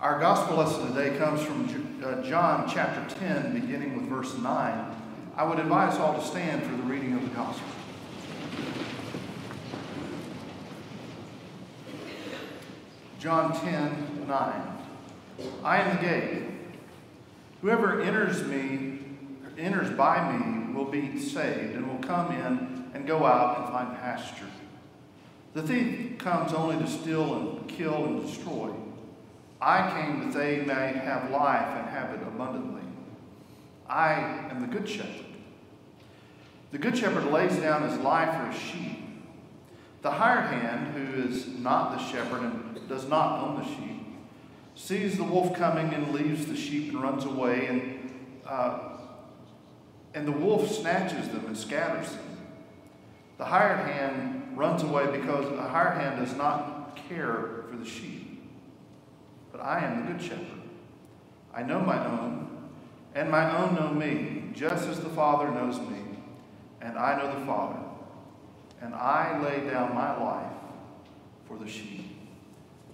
Our gospel lesson today comes from John chapter 10, beginning with verse 9. I would advise all to stand for the reading of the gospel. John 10:9. I am the gate. Whoever enters by me will be saved and will come in and go out and find pasture. The thief comes only to steal and kill and destroy. I came that they may have life and have it abundantly. I am the good shepherd. The good shepherd lays down his life for his sheep. The hired hand, who is not the shepherd and does not own the sheep, sees the wolf coming and leaves the sheep and runs away, and the wolf snatches them and scatters them. The hired hand runs away because the hired hand does not care for the sheep. But I am the good shepherd. I know my own, and my own know me, just as the Father knows me, and I know the Father. And I lay down my life for the sheep.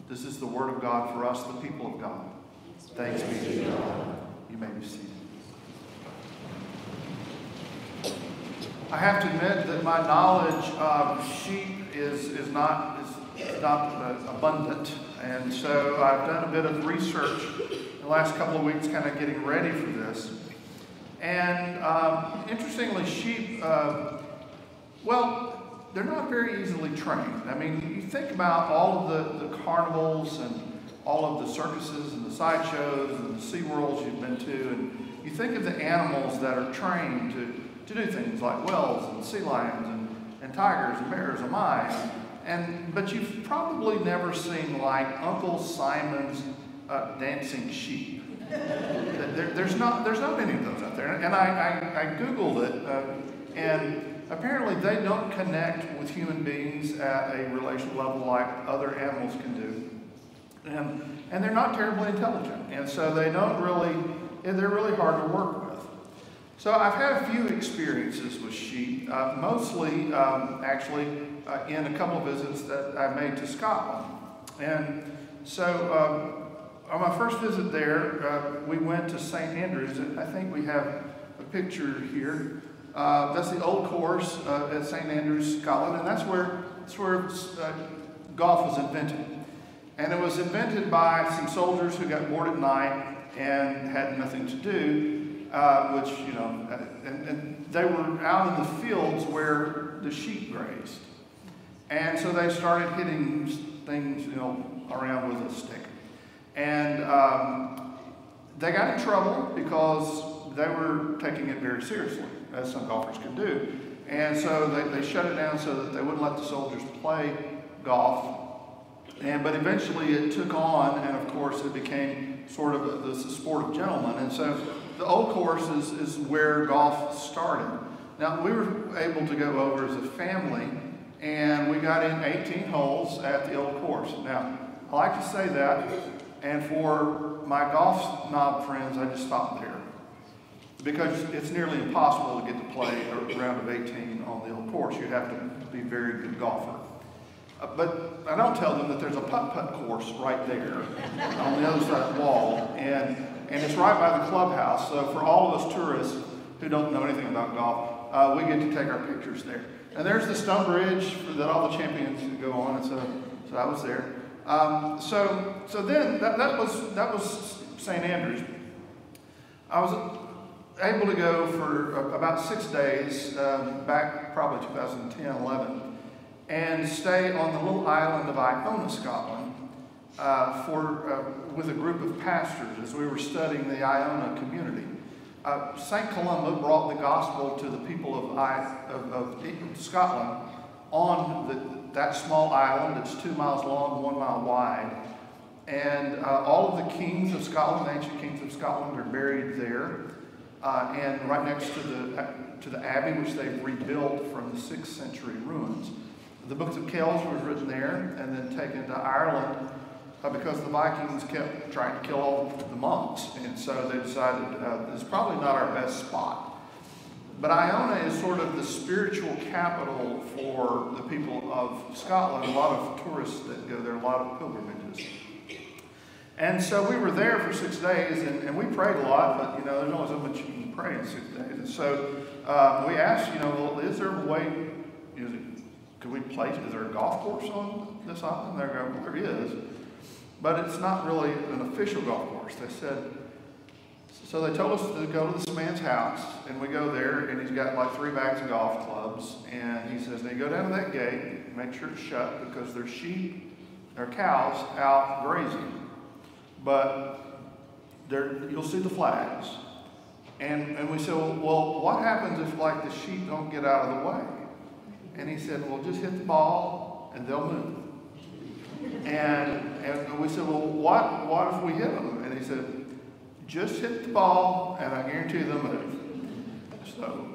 This is the word of God for us, the people of God. Thanks be to God. You may be seated. I have to admit that my knowledge of sheep is not abundant, and so I've done a bit of research in the last couple of weeks, kind of getting ready for this. And interestingly, sheep. Well, they're not very easily trained. I mean, you think about all of the carnivals and all of the circuses and the sideshows and the sea worlds you've been to, and you think of the animals that are trained to do things like whales and sea lions and tigers and bears and mice, but you've probably never seen like Uncle Simon's dancing sheep. There's not many of those out there. And I Googled it, and apparently they don't connect with human beings at a relational level like other animals can do. And they're not terribly intelligent. And so they don't really, they're really hard to work with. So I've had a few experiences with sheep, mostly actually in a couple of visits that I made to Scotland. And so on my first visit there, we went to St. Andrews. And I think we have a picture here. That's the old course at St. Andrews, Scotland, and that's where golf was invented. And it was invented by some soldiers who got bored at night and had nothing to do, which, you know, and they were out in the fields where the sheep grazed. And so they started hitting things, you know, around with a stick. And they got in trouble because they were taking it very seriously, as some golfers can do. And so they shut it down so that they wouldn't let the soldiers play golf. But eventually it took on, and of course it became sort of the sport of gentlemen. And so the old course is where golf started. Now we were able to go over as a family, and we got in 18 holes at the old course. Now, I like to say that, and for my golf snob friends, I just stopped there, because it's nearly impossible to get to play a round of 18 on the old course. You have to be a very good golfer. But I don't tell them that there's a putt-putt course right there on the other side of the wall, and it's right by the clubhouse. So for all of us tourists who don't know anything about golf, we get to take our pictures there. And there's the stone bridge that all the champions go on, and so I was there. So then that was St. Andrews. I was able to go for about 6 days, back probably 2010, 11, and stay on the little island of Iona, Scotland, with a group of pastors as we were studying the Iona community. St. Columba brought the gospel to the people of Scotland on that small island. It's 2 miles long, 1 mile wide, and all of the kings of Scotland, ancient kings of Scotland, are buried there. And right next to the abbey, which they've rebuilt from the 6th century ruins. The Books of Kells was written there and then taken to Ireland because the Vikings kept trying to kill all the monks. And so they decided it's probably not our best spot. But Iona is sort of the spiritual capital for the people of Scotland. A lot of tourists that go there, a lot of pilgrimages. And so we were there for 6 days, and we prayed a lot, but, you know, there's only so much you can pray in 6 days. And so we asked, you know, well, is there a way, could we place, is there a golf course on this island? They go, well, there is, but it's not really an official golf course. They said, so they told us to go to this man's house, and we go there, and he's got like 3 bags of golf clubs, and he says, now you go down to that gate, make sure it's shut, because there's sheep, there are cows out grazing. But there, you'll see the flags. And we said, well, what happens if, like, the sheep don't get out of the way? And he said, well, just hit the ball, and they'll move. And we said, well, what if we hit them? And he said, just hit the ball, and I guarantee they'll move.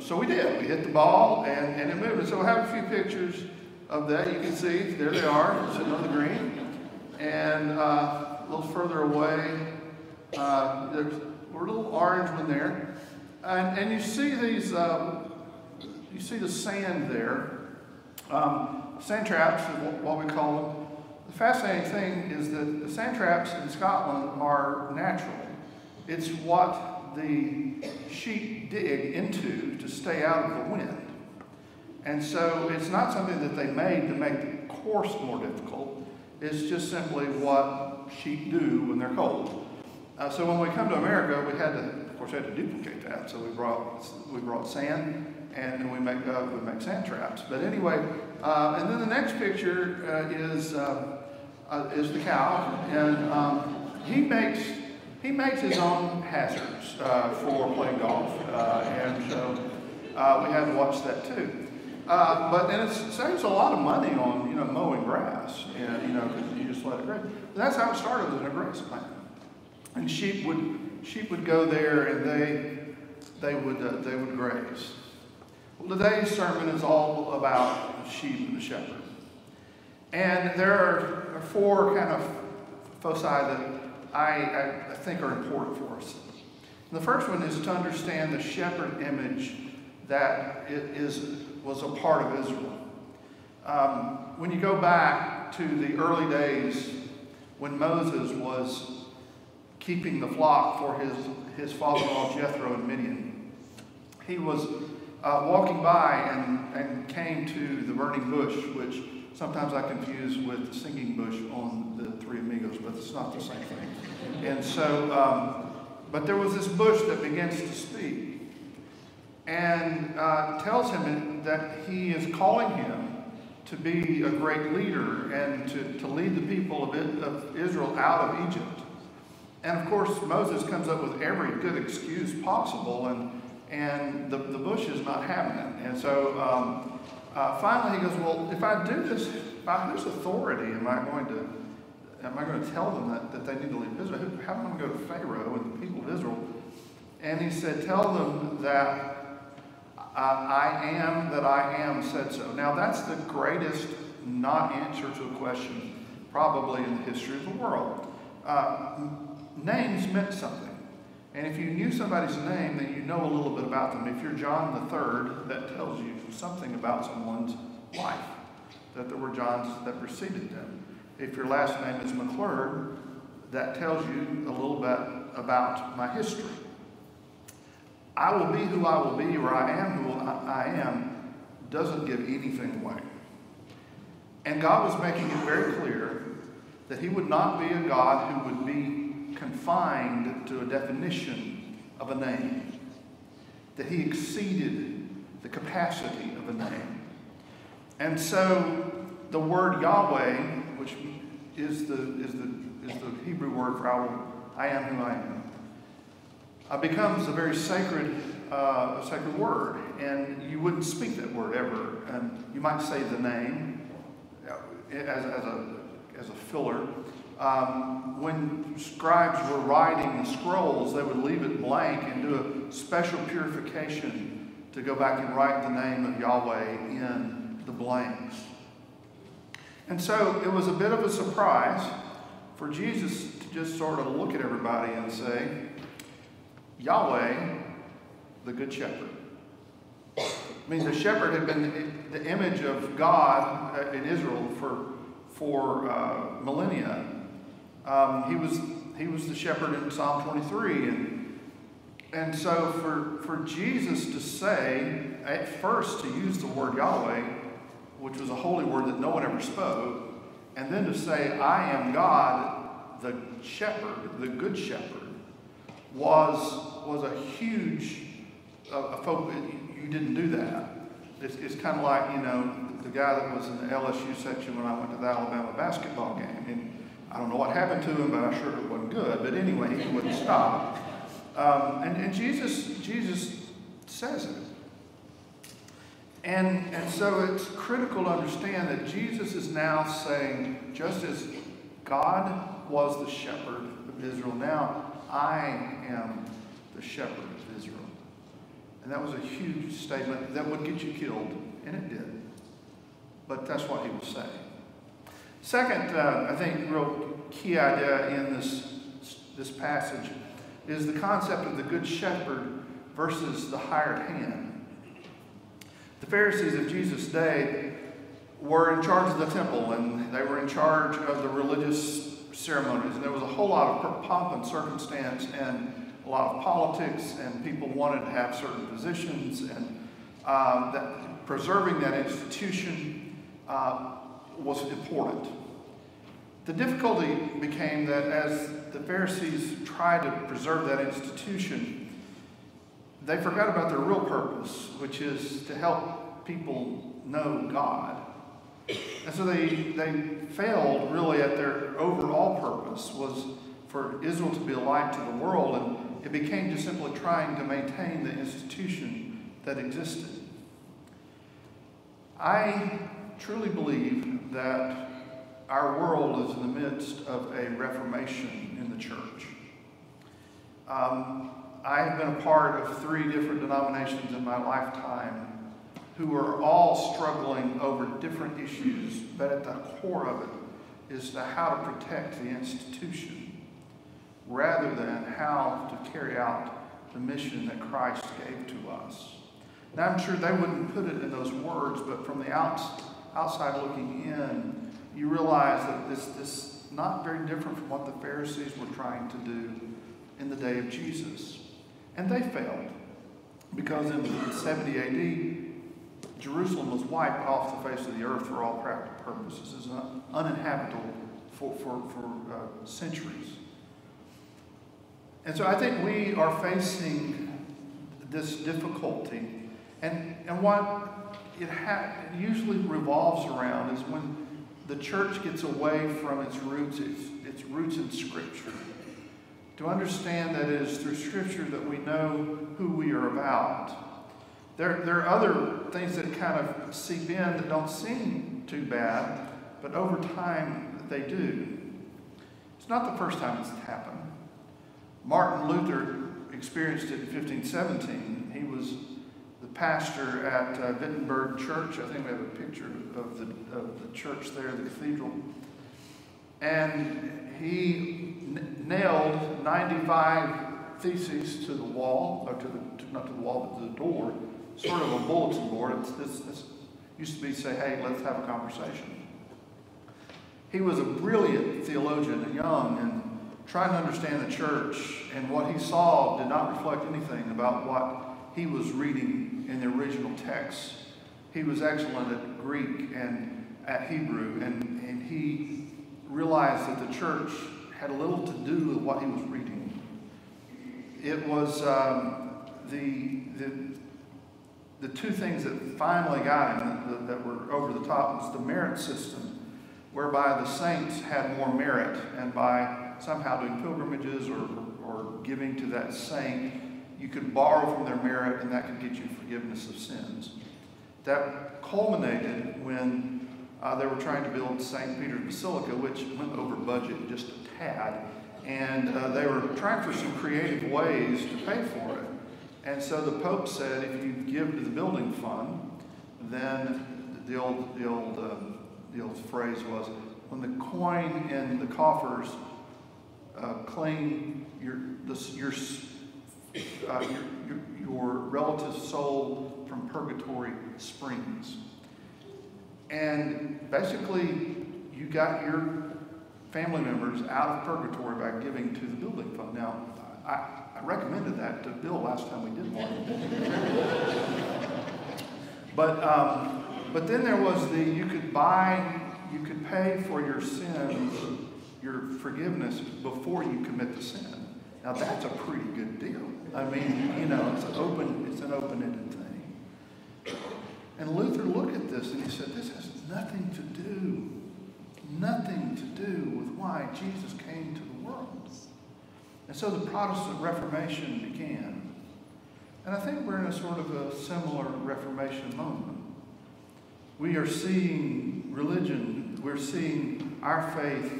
So we did. We hit the ball, and it moved. And so we have a few pictures of that. You can see, there they are, sitting on the green. And... a little further away, there's a little orange one there, and you see these, you see the sand there, sand traps is what we call them. The fascinating thing is that the sand traps in Scotland are natural. It's what the sheep dig into to stay out of the wind, and so it's not something that they made to make the course more difficult. It's just simply what sheep do when they're cold. So when we come to America, we had to duplicate that. So we brought sand, and then we make sand traps. But anyway, and then the next picture is the cow, and he makes his own hazards for playing golf, and so we had to watch that too. But then it saves a lot of money on mowing grass, and because you just let it graze. That's how it started, in a grass plant. And sheep would go there, and they would graze. Well, today's sermon is all about the sheep and the shepherd, and there are 4 kind of foci that I think are important for us. And the first one is to understand the shepherd image that it was a part of Israel. When you go back to the early days when Moses was keeping the flock for his father-in-law Jethro in Midian, he was walking by and came to the burning bush, which sometimes I confuse with the singing bush on the Three Amigos, but it's not the same thing. And so, but there was this bush that begins to speak, and tells him that he is calling him to be a great leader and to lead the people of Israel out of Egypt. And of course, Moses comes up with every good excuse possible, and the bush is not having it. And so finally he goes, well, if I do this, by whose authority am I going to tell them that they need to leave Israel? How am I going to go to Pharaoh and the people of Israel? And he said, tell them that I am said so. Now that's the greatest not answer to a question probably in the history of the world. Names meant something. And if you knew somebody's name, then you know a little bit about them. If you're John the Third, that tells you something about someone's life, that there were Johns that preceded them. If your last name is McClure, that tells you a little bit about my history. I will be who I will be, or I am who I am, doesn't give anything away. And God was making it very clear that he would not be a God who would be confined to a definition of a name, that he exceeded the capacity of a name. And so the word Yahweh, which is the Hebrew word for I am who I am, becomes a very sacred word, and you wouldn't speak that word ever. And you might say the name as a filler. When scribes were writing the scrolls, they would leave it blank and do a special purification to go back and write the name of Yahweh in the blanks. And so it was a bit of a surprise for Jesus to just sort of look at everybody and say, Yahweh, the good shepherd. I mean, the shepherd had been the image of God in Israel for millennia. He was He was the shepherd in Psalm 23. And so for Jesus to say, at first to use the word Yahweh, which was a holy word that no one ever spoke, and then to say, I am God, the shepherd, the good shepherd, was a huge focus. You didn't do that. It's kind of like, you know, the guy that was in the LSU section when I went to the Alabama basketball game. And I don't know what happened to him, but I sure it wasn't good. But anyway, he wouldn't stop. And Jesus says it. And so it's critical to understand that Jesus is now saying, just as God was the shepherd of Israel, now I am the shepherd of Israel. And that was a huge statement that would get you killed, and it did. But that's what he was saying. Second, I think, real key idea in this passage is the concept of the good shepherd versus the hired hand. The Pharisees of Jesus' day were in charge of the temple, and they were in charge of the religious ceremonies. And there was a whole lot of pomp and circumstance and a lot of politics, and people wanted to have certain positions, and preserving that institution was important. The difficulty became that as the Pharisees tried to preserve that institution, they forgot about their real purpose, which is to help people know God. And so they failed really at their overall purpose, was for Israel to be a light to the world, and it became just simply trying to maintain the institution that existed. I truly believe that our world is in the midst of a reformation in the church. I have been a part of three different denominations in my lifetime who are all struggling over different issues, but at the core of it is to how to protect the institution rather than how to carry out the mission that Christ gave to us. Now, I'm sure they wouldn't put it in those words, but from the outside looking in, you realize that this is not very different from what the Pharisees were trying to do in the day of Jesus. And they failed, because in 70 AD, Jerusalem was wiped off the face of the earth for all practical purposes. It was uninhabitable for centuries. And so I think we are facing this difficulty. And what it usually revolves around is when the church gets away from its roots in Scripture. To understand that it is through Scripture that we know who we are about. There are other things that kind of seep in that don't seem too bad, but over time they do. It's not the first time it's happened. Martin Luther experienced it in 1517. He was the pastor at Wittenberg Church. I think we have a picture of the church there, the cathedral. And he nailed 95 theses to the wall, or not to the wall, but to the door, sort of a bulletin board. This used to be say, hey, let's have a conversation. He was a brilliant theologian, young, and trying to understand the church, and what he saw did not reflect anything about what he was reading in the original text. He was excellent at Greek and at Hebrew, and he realized that the church had little to do with what he was reading. It was the two things that finally got him that were over the top was the merit system, whereby the saints had more merit, and by somehow doing pilgrimages or giving to that saint, you could borrow from their merit, and that could get you forgiveness of sins. That culminated when they were trying to build St. Peter's Basilica, which went over budget just a tad, and they were trying for some creative ways to pay for it. And so the Pope said, if you give to the building fund, then the old phrase was, when the coin in the coffers clean your relative soul from Purgatory springs. And basically, you got your family members out of purgatory by giving to the building fund. Now, I recommended that to Bill last time we did one. But then there was the, you could pay for your sins, your forgiveness, before you commit the sin. Now that's a pretty good deal. I mean, you know, it's an open-ended thing. And Luther looked at this and he said, this has nothing to do with why Jesus came to the world. And so the Protestant Reformation began. And I think we're in a sort of a similar Reformation moment. We are seeing religion, we're seeing our faith,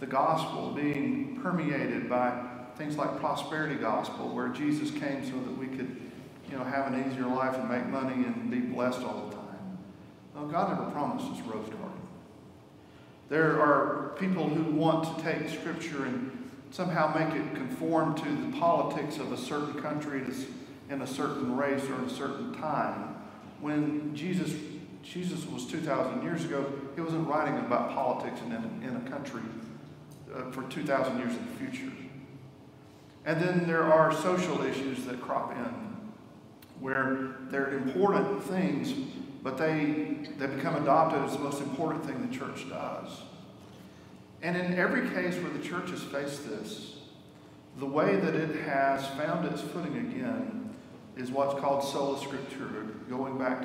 the gospel, being permeated by things like prosperity gospel, where Jesus came so that we could, you know, have an easier life and make money and be blessed all the time. No, God never promised us rose garden. There are people who want to take Scripture and somehow make it conform to the politics of a certain country in a certain race or in a certain time. When Jesus was 2,000 years ago, he wasn't writing about politics in a country for 2,000 years in the future. And then there are social issues that crop in, where they're important things, but they become adopted as the most important thing the church does. And in every case where the church has faced this, the way that it has found its footing again is what's called sola scriptura, going back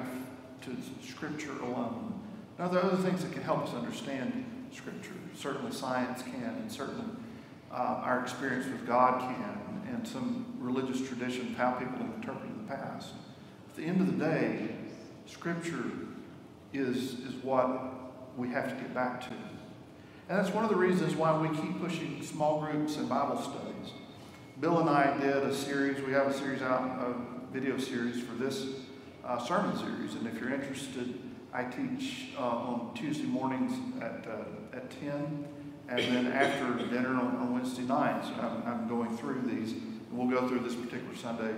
to Scripture alone. Now, there are other things that can help us understand Scripture. Certainly science can, and certainly our experience with God can, and some religious tradition of how people have interpreted the past. At the end of the day, Scripture is what we have to get back to. And that's one of the reasons why we keep pushing small groups and Bible studies. Bill and I did a series, we have a series out, a video series for this sermon series, and if you're interested, I teach on Tuesday mornings at 10. And then after dinner on Wednesday nights, I'm going through these. We'll go through this particular Sunday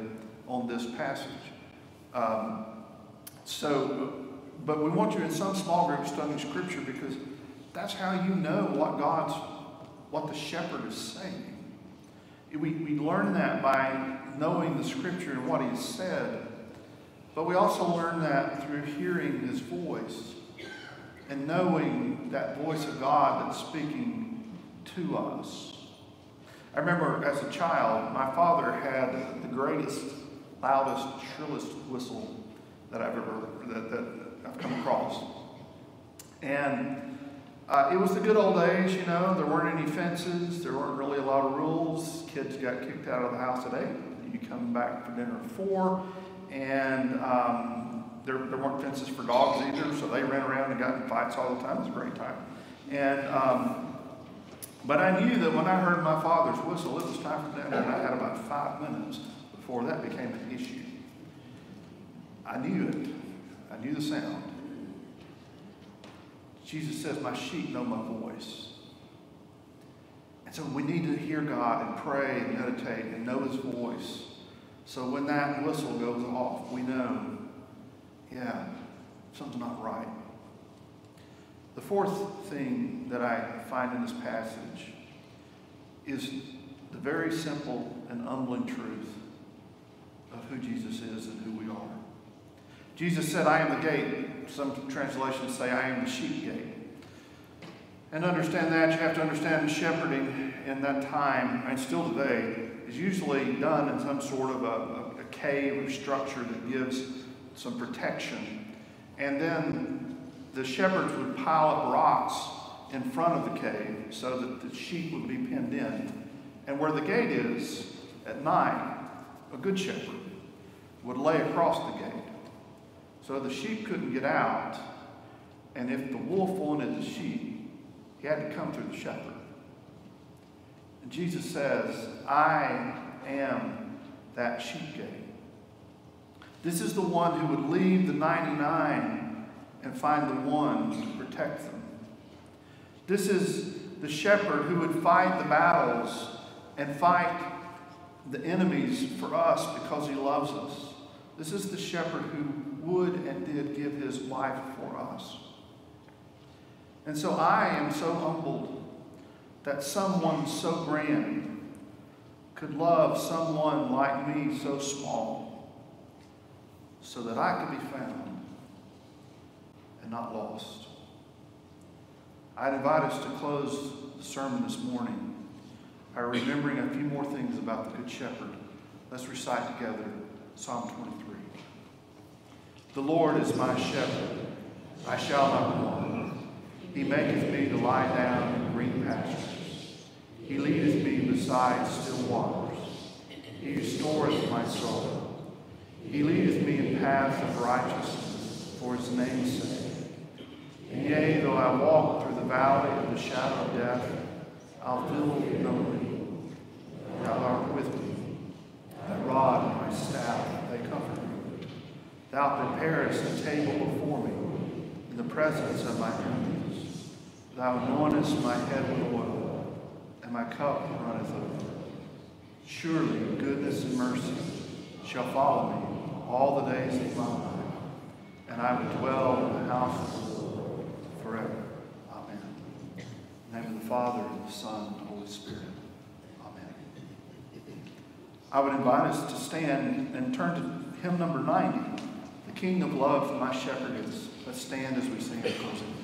on this passage. But we want you in some small group studying Scripture, because that's how you know what the shepherd is saying. We learn that by knowing the Scripture and what he has said, but we also learn that through hearing his voice and knowing that voice of God that's speaking to us. I remember as a child, my father had the greatest, loudest, shrillest whistle that I've ever that I've come across. And it was the good old days, you know. There weren't any fences. There weren't really a lot of rules. Kids got kicked out of the house at 8. You come back for dinner at 4, and There weren't fences for dogs either, so they ran around and got in fights all the time. It was a great time. And, but I knew that when I heard my father's whistle, it was time for dinner, and I had about 5 minutes before that became an issue. I knew it. I knew the sound. Jesus says, my sheep know my voice. And so we need to hear God and pray and meditate and know his voice. So when that whistle goes off, we know, yeah, something's not right. The fourth thing that I find in this passage is the very simple and humbling truth of who Jesus is and who we are. Jesus said, I am the gate. Some translations say, I am the sheep gate. And to understand that, you have to understand shepherding in that time, and still today, is usually done in some sort of a cave or structure that gives some protection. And then the shepherds would pile up rocks in front of the cave so that the sheep would be penned in. And where the gate is, at night, a good shepherd would lay across the gate so the sheep couldn't get out. And if the wolf wanted the sheep, he had to come through the shepherd. And Jesus says, I am that sheep gate. This is the one who would leave the 99 and find the one to protect them. This is the shepherd who would fight the battles and fight the enemies for us because he loves us. This is the shepherd who would and did give his life for us. And so I am so humbled that someone so grand could love someone like me so small, so that I could be found and not lost. I'd invite us to close the sermon this morning by remembering a few more things about the Good Shepherd. Let's recite together Psalm 23. The Lord is my shepherd, I shall not want. He maketh me to lie down in green pastures. He leadeth me beside still waters. He restoreth my soul. He leadeth me in paths of righteousness for his name's sake. And yea, though I walk through the valley of the shadow of death, I'll feel no evil. Thou art with me. Thy rod and my staff, they comfort me. Thou preparest a table before me in the presence of my enemies. Thou anointest my head with oil, and my cup runneth over. Surely goodness and mercy shall follow me all the days of my life, and I will dwell in the house of the Lord forever. Amen. In the name of the Father, and the Son, and the Holy Spirit. I would invite us to stand and turn to hymn number 90, The King of Love, My Shepherd Is. Let's stand as we sing in closing.